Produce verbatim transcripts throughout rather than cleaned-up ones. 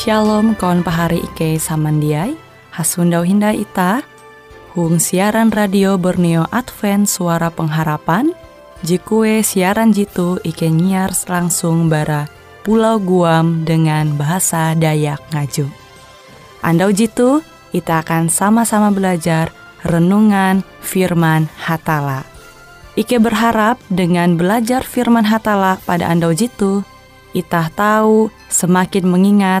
Shalom kawan pahari I K E I Samandiai, Hasundau Hindai Ita, Hung siaran radio Borneo Advent Suara Pengharapan, Jikue siaran jitu I K E I nyiar langsung bara Pulau Guam dengan bahasa Dayak Ngaju. Andau jitu, kita akan sama-sama belajar renungan Firman Hatala. I K E I berharap dengan belajar Firman Hatala pada andau jitu, kita tahu semakin mengingat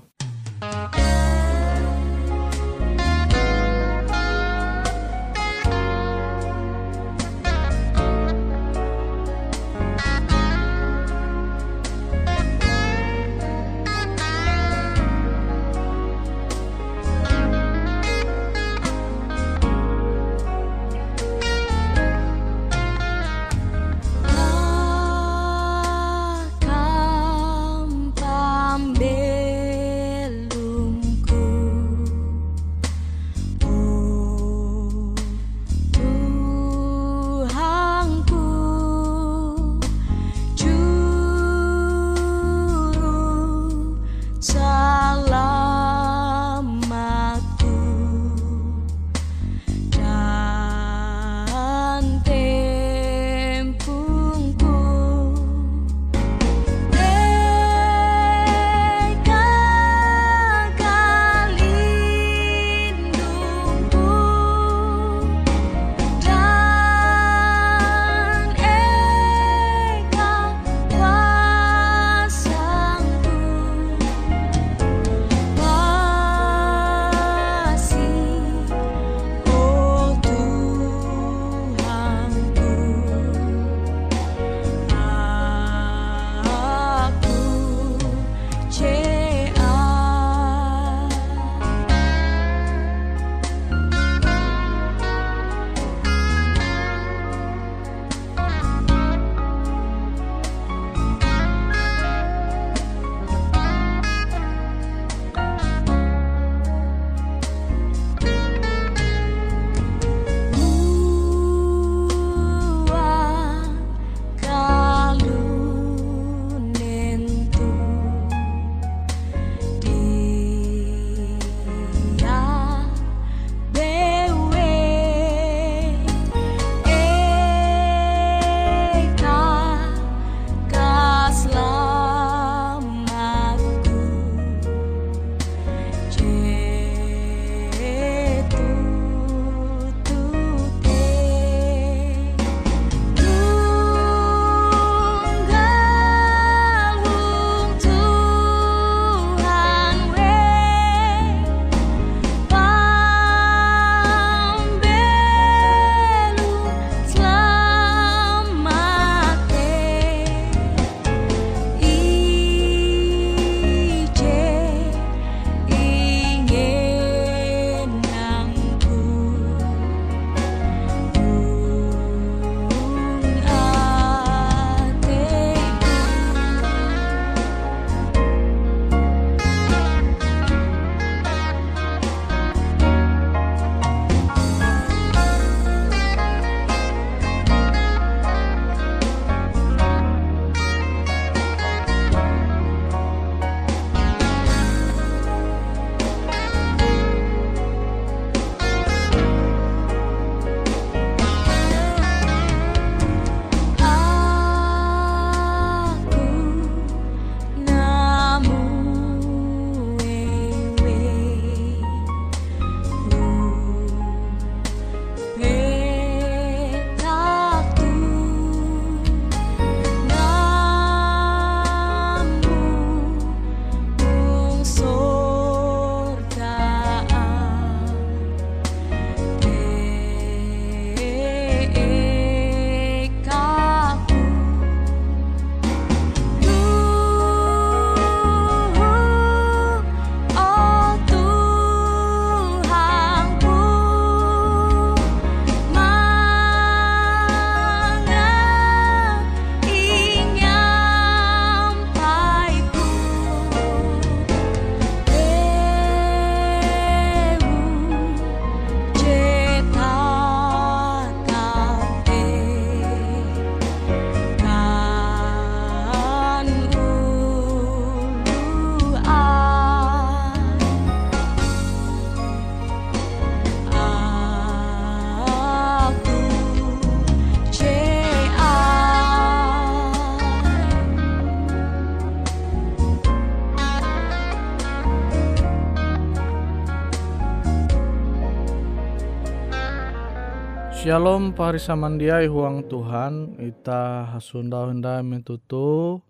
Shalom parisamandiai huang Tuhan, ita hasunda henda metutu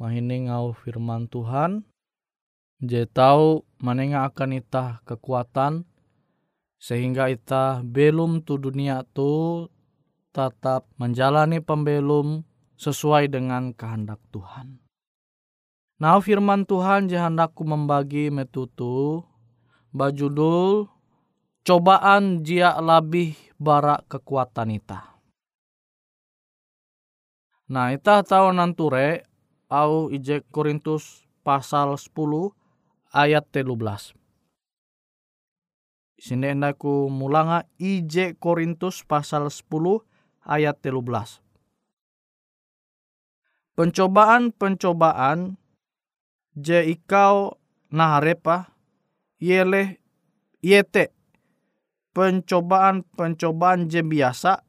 mahining au firman Tuhan. Je tau manenga akan ita kekuatan sehingga ita belum tu dunia tu tetap menjalani pembelum sesuai dengan kehendak Tuhan. Nah, firman Tuhan je hendakku membagi metutu bajudul cobaan jia labih bara kekuatan ita. Nah, ita tahu nanture au ije Korintus pasal sepuluh ayat tiga belas. Sini endaku mulanga ije Korintus pasal sepuluh ayat tiga belas. Pencobaan-pencobaan je ikau naharepa yeleh yete. Pencobaan-pencobaan je biasa,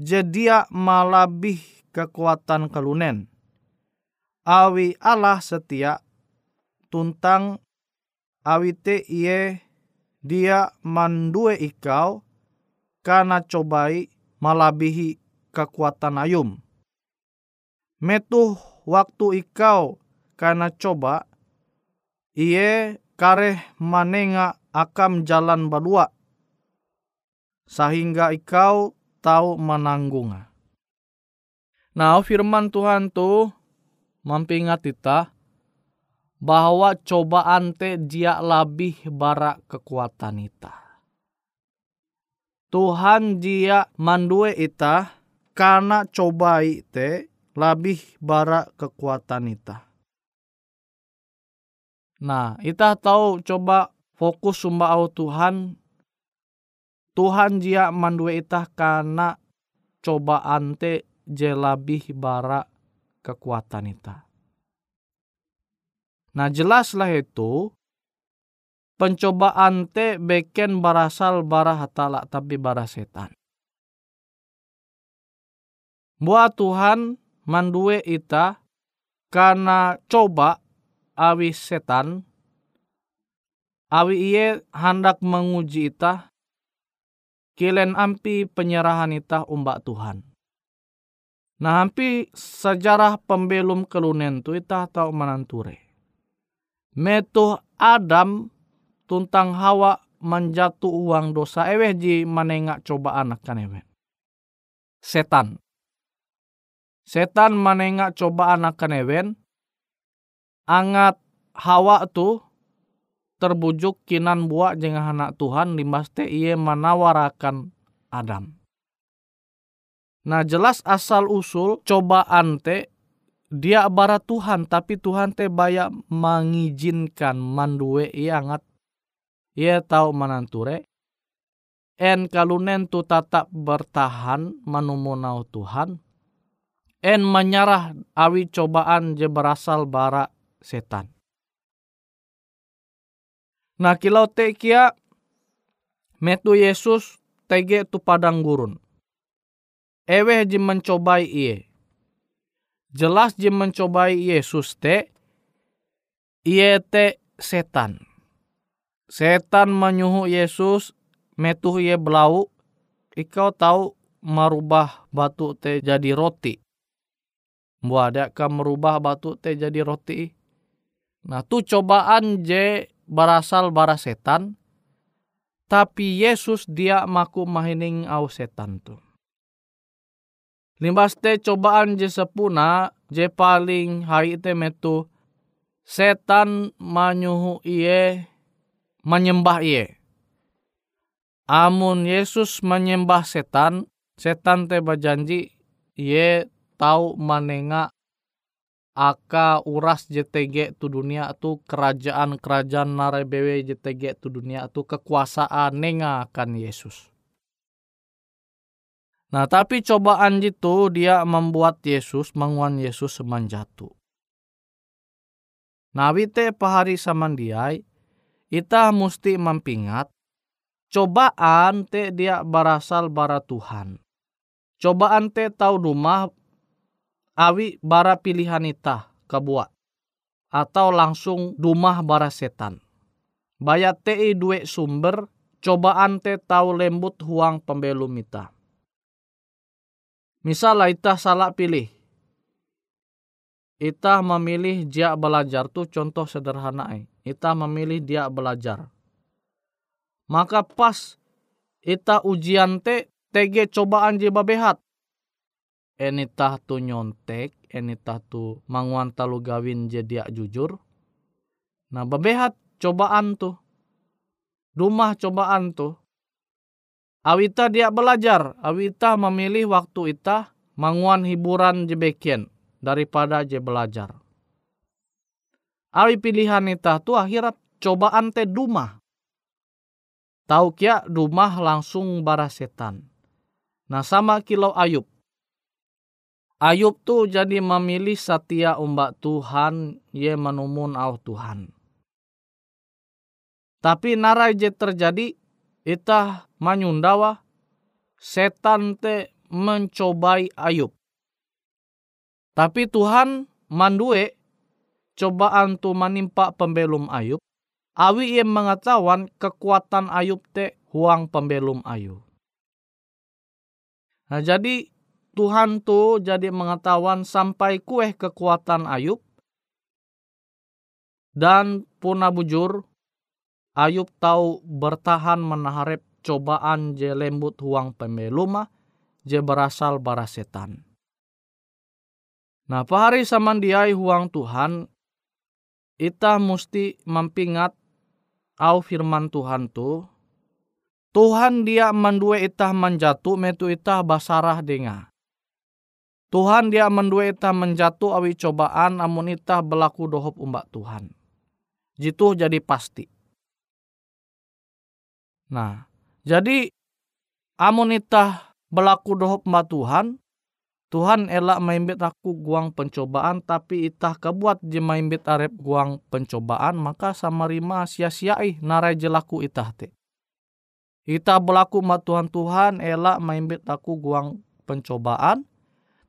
je dia malabih kekuatan kelunen. Awi Allah setia, tuntang awi te iye dia mandue ikau, karena cobai malabihi kekuatan ayum. Metuh waktu ikau, karena coba, iye kareh manenga akam jalan balua. Sehingga ikau tahu menanggunga. Nah, firman Tuhan tuh mempingat kita bahwa cobaan te dia labih bara kekuatan ita. Tuhan dia mandue ita karena cobai te labih bara kekuatan ita. Nah, ita tahu coba fokus sumba au Tuhan. Tuhan jia mandue itah karena cobaan te jelabih bara kekuatan itah. Nah, jelaslah itu pencobaan te beken barasal bara hatala tapi bara setan. Buat Tuhan mandue itah karena coba awi setan, awi iye hendak menguji itah. Kilen ampi penyerahan itah umbak Tuhan. Nah, ampi sejarah pembelum kelunen tu itah tau menanture. Metuh Adam tuntang Hawa menjatuh uang dosa eweh ji menengak cobaan akan eweh. Setan. Setan menengak cobaan akan eweh. Angat Hawa tu terbujuk kinan buak jengah anak Tuhan limbas te iye menawarakan Adam. Nah, jelas asal usul cobaan te dia bara Tuhan tapi Tuhan te bayak mengizinkan mandue iye angat iye tau menanture en kalunen tu tatap bertahan manumunau Tuhan en menyerah awi cobaan je berasal bara setan. Nah, kilau te kia metu Yesus tege tu padang gurun. Eweh jim mencobai iye. Jelas jim mencobai Yesus te, iye te setan. Setan menyuhu Yesus, metu iye belau, ikau tahu merubah batu te jadi roti. Buah adakah merubah batu te jadi roti? Nah, tu cobaan je barasal bara setan, tapi Yesus dia maku mahining au setan tu. Limbas te cobaan je sepuna, je paling hai te metu, setan manyuhu iye, menyembah iye. Amun Yesus menyembah setan, setan te berjanji, iye tau manenga aka uras J T G tu dunia tu kerajaan-kerajaan narebewe J T G tu dunia tu kekuasaan nenga akan Yesus. Nah, tapi cobaan jitu dia membuat Yesus, menguan Yesus semanjatu. Nah, wite pahari samandiai, kita mesti mempingat, cobaan te dia barasal bara Tuhan. Cobaan te tau rumah, awi bara pilihan itah kebuat atau langsung dumah bara setan. Bayat te dua sumber cobaan te tau lembut huang pembelum ita. Misalnya ita salah pilih. Ita memilih dia belajar tu contoh sederhana. Ita memilih dia belajar. Maka pas ita ujian te tege cobaan je babehat. Enita tu nyontek, enita tu manguan talu gawin je dia jujur. Nah babehat cobaan tu. Rumah cobaan tu. Awita dia belajar. Awita memilih waktu ita manguan hiburan je beken daripada je belajar. Awi pilihan ita tu akhirat cobaan te dumah. Tau kia dumah langsung bara setan. Nah sama kilau Ayub. Ayub tu jadi memilih setia umbak Tuhan ye menumun au Tuhan. Tapi narai je terjadi itah manyundawa, setan te mencobai Ayub. Tapi Tuhan mandue cobaan tu menimpa pembelum Ayub. Awi ia mengetahuan kekuatan Ayub te huang pembelum Ayub. Nah jadi Tuhan tu jadi mengetahuan sampai kueh kekuatan Ayub. Dan puna bujur, Ayub tahu bertahan menaharep cobaan je lembut huang pembeluma je berasal bara setan. Nah, pahari samandiai huang Tuhan, ita musti mempingat au firman Tuhan tu. Tuhan dia mendue ita menjatuh metu ita basarah denga. Tuhan dia mendue ita menjatuh awi cobaan amun ita berlaku dohop umbak Tuhan. Jitu jadi pasti. Nah, jadi amun ita berlaku dohop umbak Tuhan, Tuhan elak maimbit aku guang pencobaan, tapi itah kebuat je maimbit arep guang pencobaan, maka samarima sia-siai narai je laku itah te. Itah berlaku ma Tuhan, Tuhan elak maimbit aku guang pencobaan,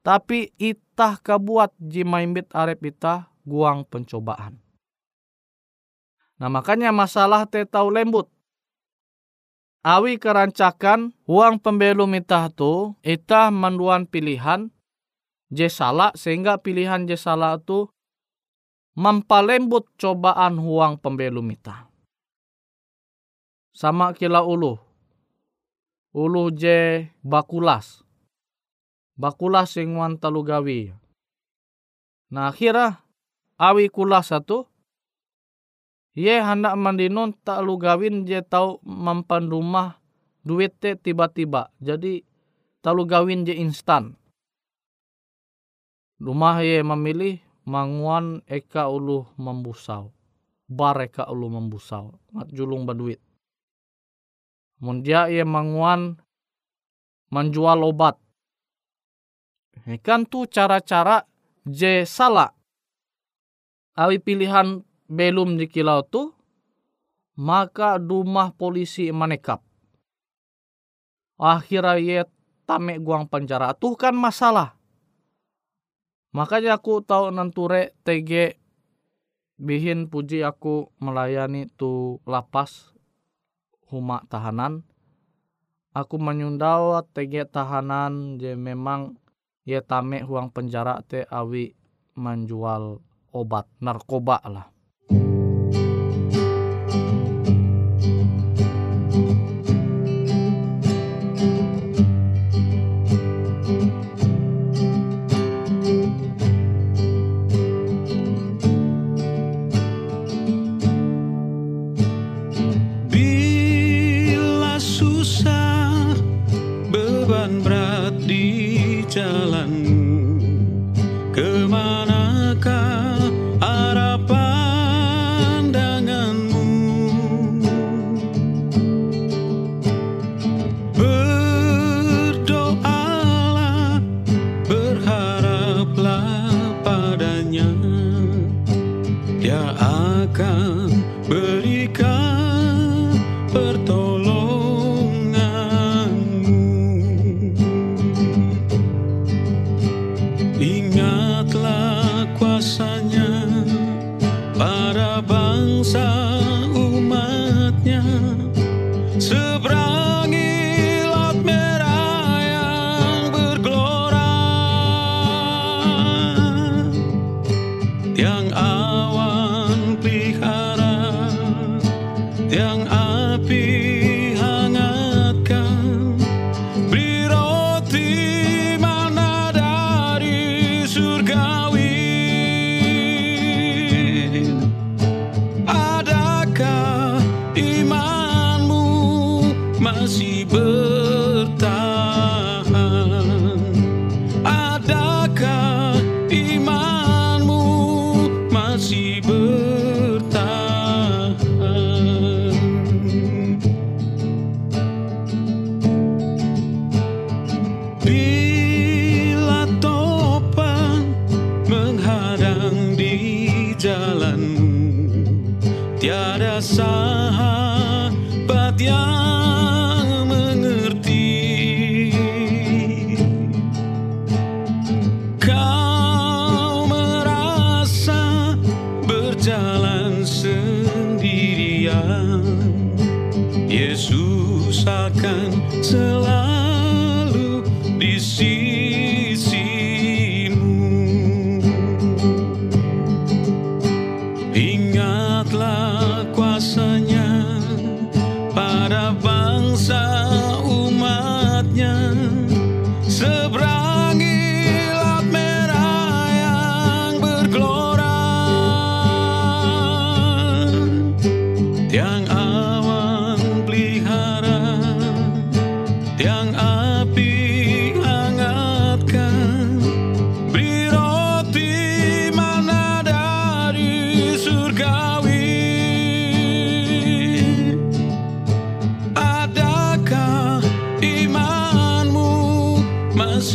tapi itah kebuat je maimbit arep itah guang pencobaan. Nah makanya masalah te tau lembut. Awi kerancakan huang pembelum itah tu, itah menduan pilihan je salah sehingga pilihan je salah tu mempalembut cobaan huang pembelum itah. Sama kila ulu. Ulu je bakulas. Bakulas yang wan talu gawi. Nah akhirah awi kulas satu. Ye hendak mandinon tak lu gawin je tau mampan rumah duit te tiba-tiba. Jadi tak lu gawin je instan. Rumah ye memilih manguan eka ulu membusau. Bar eka ulu membusau. Mat julung berduit. Mundia ye manguan menjual obat. Ikan tu cara-cara je salah. Awi pilihan belum dikilau tu, maka rumah polisi manekap. Akhirnya ye tamek guang penjara. Tuh kan masalah. Makanya aku tahu nanture T G bihin puji aku melayani tu lapas huma tahanan. Aku menyundau T G tahanan je memang ye tamek huang penjara te awi menjual obat narkoba lah. Para bangsa umatnya.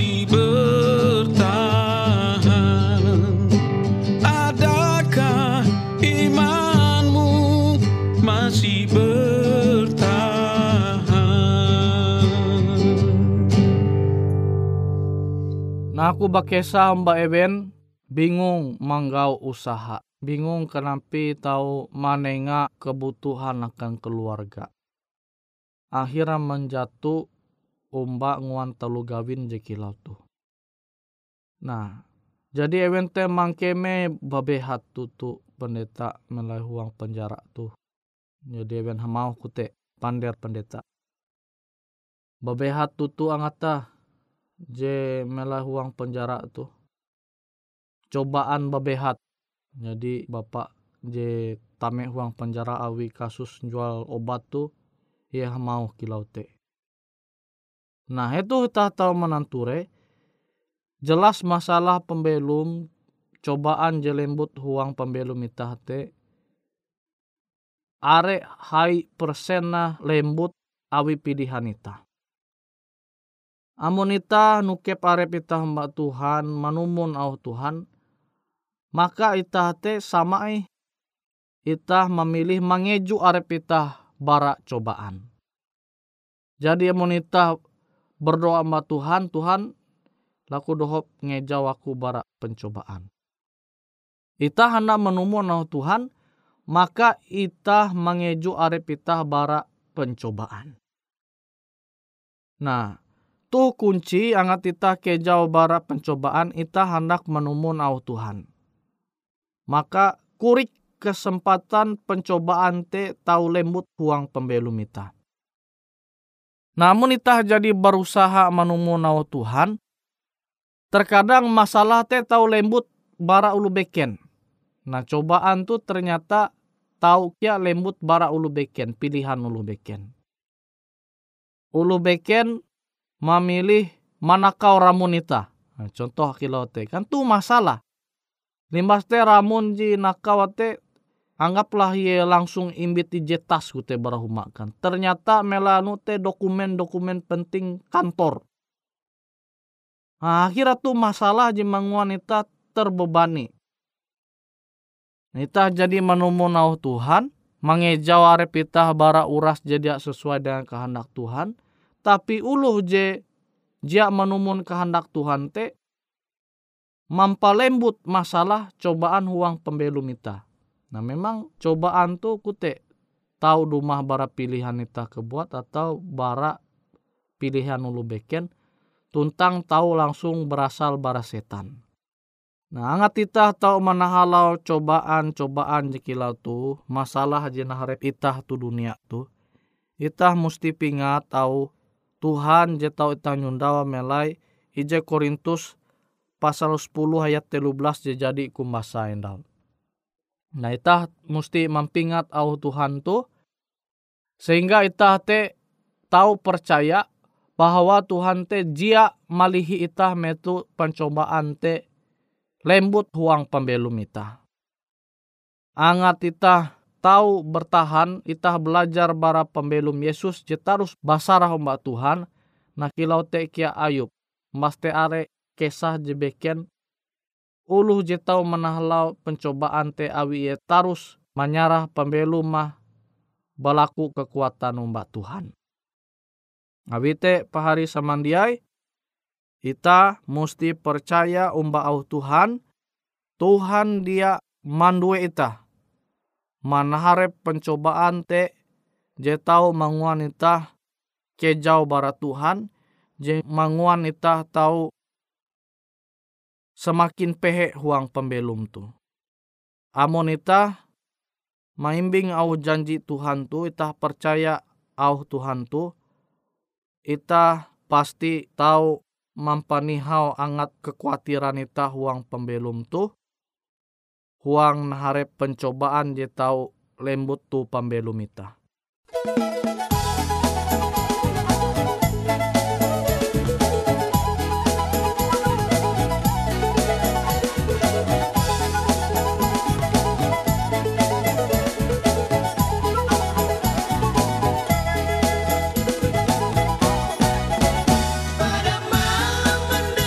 masih bertahan? Adakah imanmu masih bertahan? Nah, aku bakesa Mbak Eben bingung manggau usaha. Bingung kenapa tahu manenga kebutuhan akan keluarga. Akhirnya menjatuh umba nguan telu gawin jekilau tuh. Nah, jadi ewente mangkeme babehat tutu pendeta melalui huang penjara tuh. Jadi ewen hamau kute pander pendeta. Babehat tutu angata je melalui huang penjara tuh. Cobaan babehat. Jadi bapak je tame huang penjara awi kasus jual obat tu, ia mau kilau te. Nah itu kita tahu menanture, jelas masalah pembelum, cobaan je lembut huang pembelum itah te. Are hai persena lembut awi pilihan itah. Amun itah nukep are pitah mbak Tuhan, manumun au Tuhan. Maka itah te sama eh. Itah memilih mengeju arep itah bara cobaan. Jadi amun itah berdoa sama Tuhan, Tuhan laku dohop ngejau aku bara pencobaan. Itah hendak menumun au Tuhan, maka itah mengeju arep itah bara pencobaan. Nah, tuh kunci angat itah kejau bara pencobaan, itah hendak menumun au Tuhan. Maka kurik kesempatan pencobaan te tau lembut huang pembelum ita. Namun ita jadi berusaha menumunau Tuhan. Terkadang masalah te tau lembut bara ulu beken. Nah cobaan tu ternyata tau kia lembut bara ulu beken, pilihan ulu beken. Ulu beken memilih manakau ramun ita. Nah, contoh kilau te kan tu masalah. Limbas te ramun ji nakawate anggaplah ye langsung imbit di jetas kute barahumakan. Ternyata melanu te dokumen-dokumen penting kantor. Nah, akhirnya tuh masalah ji wanita terbebani. Nita jadi menumunau Tuhan, mengejau repitah bara uras jadi sesuai dengan kehendak Tuhan. Tapi uluh je jia menumun kehendak Tuhan te. Mampalembut masalah cobaan huang pembelum ita. Nah memang cobaan tu kute tahu rumah bara pilihan ita kebuat atau bara pilihan ulu beken tuntang tahu langsung berasal bara setan. Nah angat ita tahu manahalau cobaan-cobaan jekilau tu masalah jenah rep ita tu dunia tu. Ita musti pingat tahu Tuhan je tahu ita nyundawa melai ije Korintus pasal sepuluh ayat tiga belas jadi kumbasa endal. Nah itah mesti mampingat au Tuhan tu. Sehingga itah te tahu percaya bahwa Tuhan te jia malihi itah metu pencobaan te lembut huang pembelum itah. Angat itah tahu bertahan itah belajar bara pembelum Yesus jetarus basarah mbak Tuhan. Nah kilau te kia Ayub. Mas te are kesah jebeken uluh jetau menahlau pencobaan te awi ye tarus manyarah pembelum mah balaku kekuatan mbak Tuhan. Awi te pahari samandiai kita musti percaya umba au Tuhan. Tuhan dia mandue ita manaharep pencobaan te jetau manguan ita kejau bara Tuhan je manguan ita tau semakin pehe huang pembelum tu. Amon itah maimbing au janji Tuhan tu, itah percaya au Tuhan tu, itah pasti tahu mampanihau angat kekhawatiran itah huang pembelum tu, huang naharep pencobaan je tahu lembut tu pembelum itah. Pada malam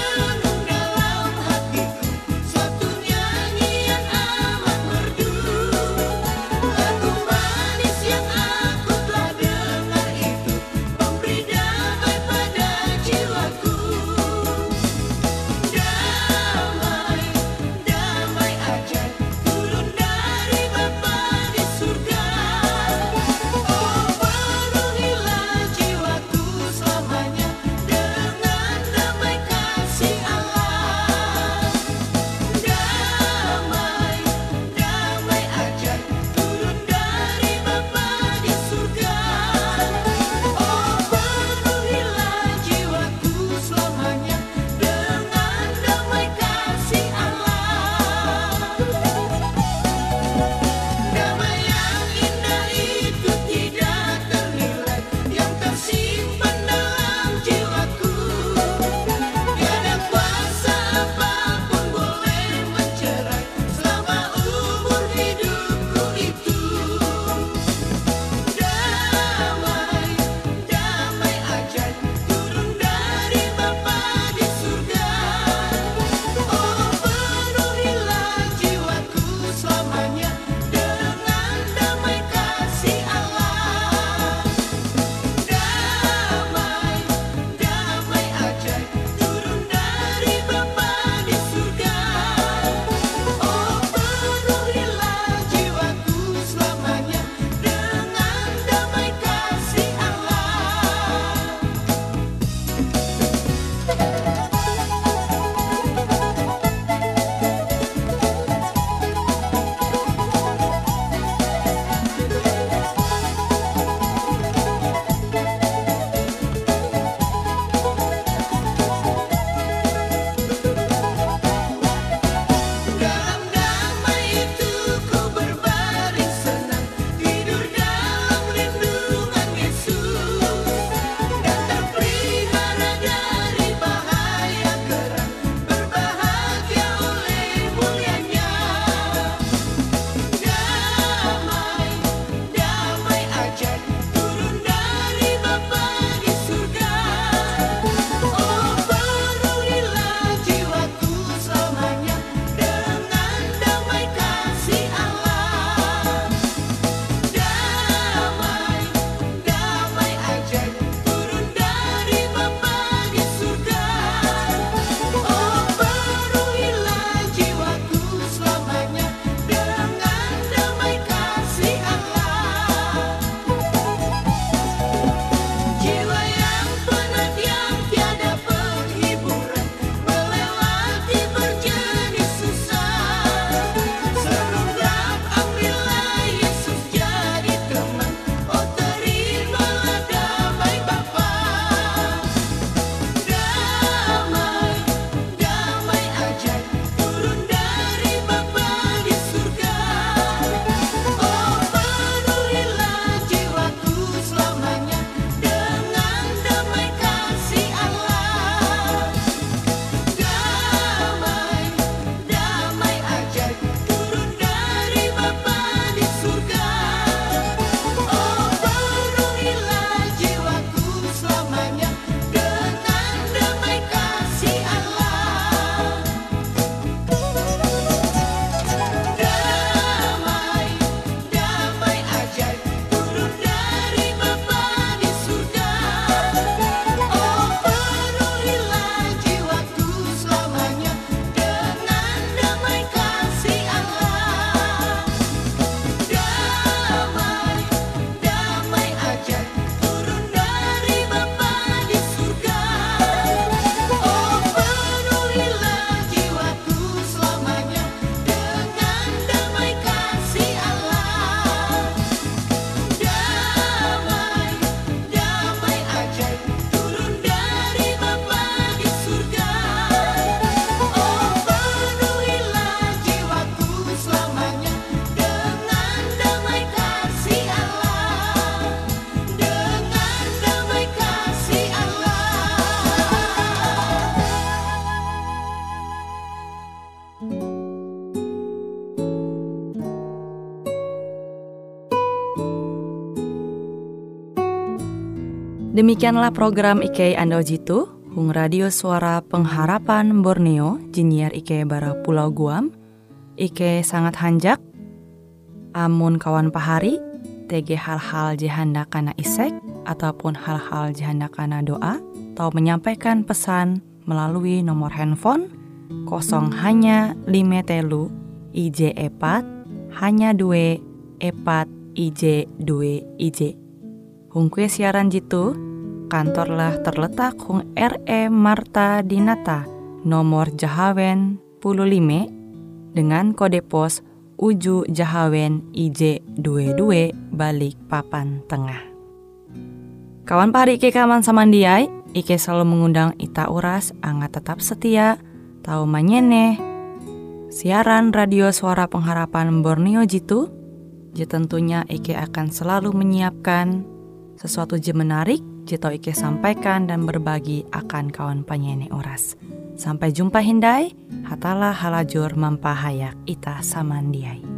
Demikianlah program I K E I Ando Jitu, Hung Radio Suara Pengharapan Borneo, Jinier I K E I Bara Pulau Guam, I K E I Sangat Hanjak, Amun Kawan Pahari, T G hal-hal jihanda kana isek, ataupun hal-hal jihanda kana doa, atau menyampaikan pesan melalui nomor handphone, kosong hanya lima telu, ij epat, hanya dua, epat, ij dua, ij. Hung kue siaran jitu, kantorlah terletak Hung R E Marta Dinata, nomor Jahawen lima lima, dengan kode pos Uju Jahawen I J dua dua Balikpapan Tengah. Kawan pari Ike kaman samandiai, Ike selalu mengundang ita uras, angga tetap setia, tau manyene. Siaran radio suara pengharapan Borneo jitu, je tentunya Ike akan selalu menyiapkan sesuatu je menarik, je tau Ike sampaikan dan berbagi akan kawan penyanyi oras. Sampai jumpa hindai, hatalah halajur mampahayak ita samandiai.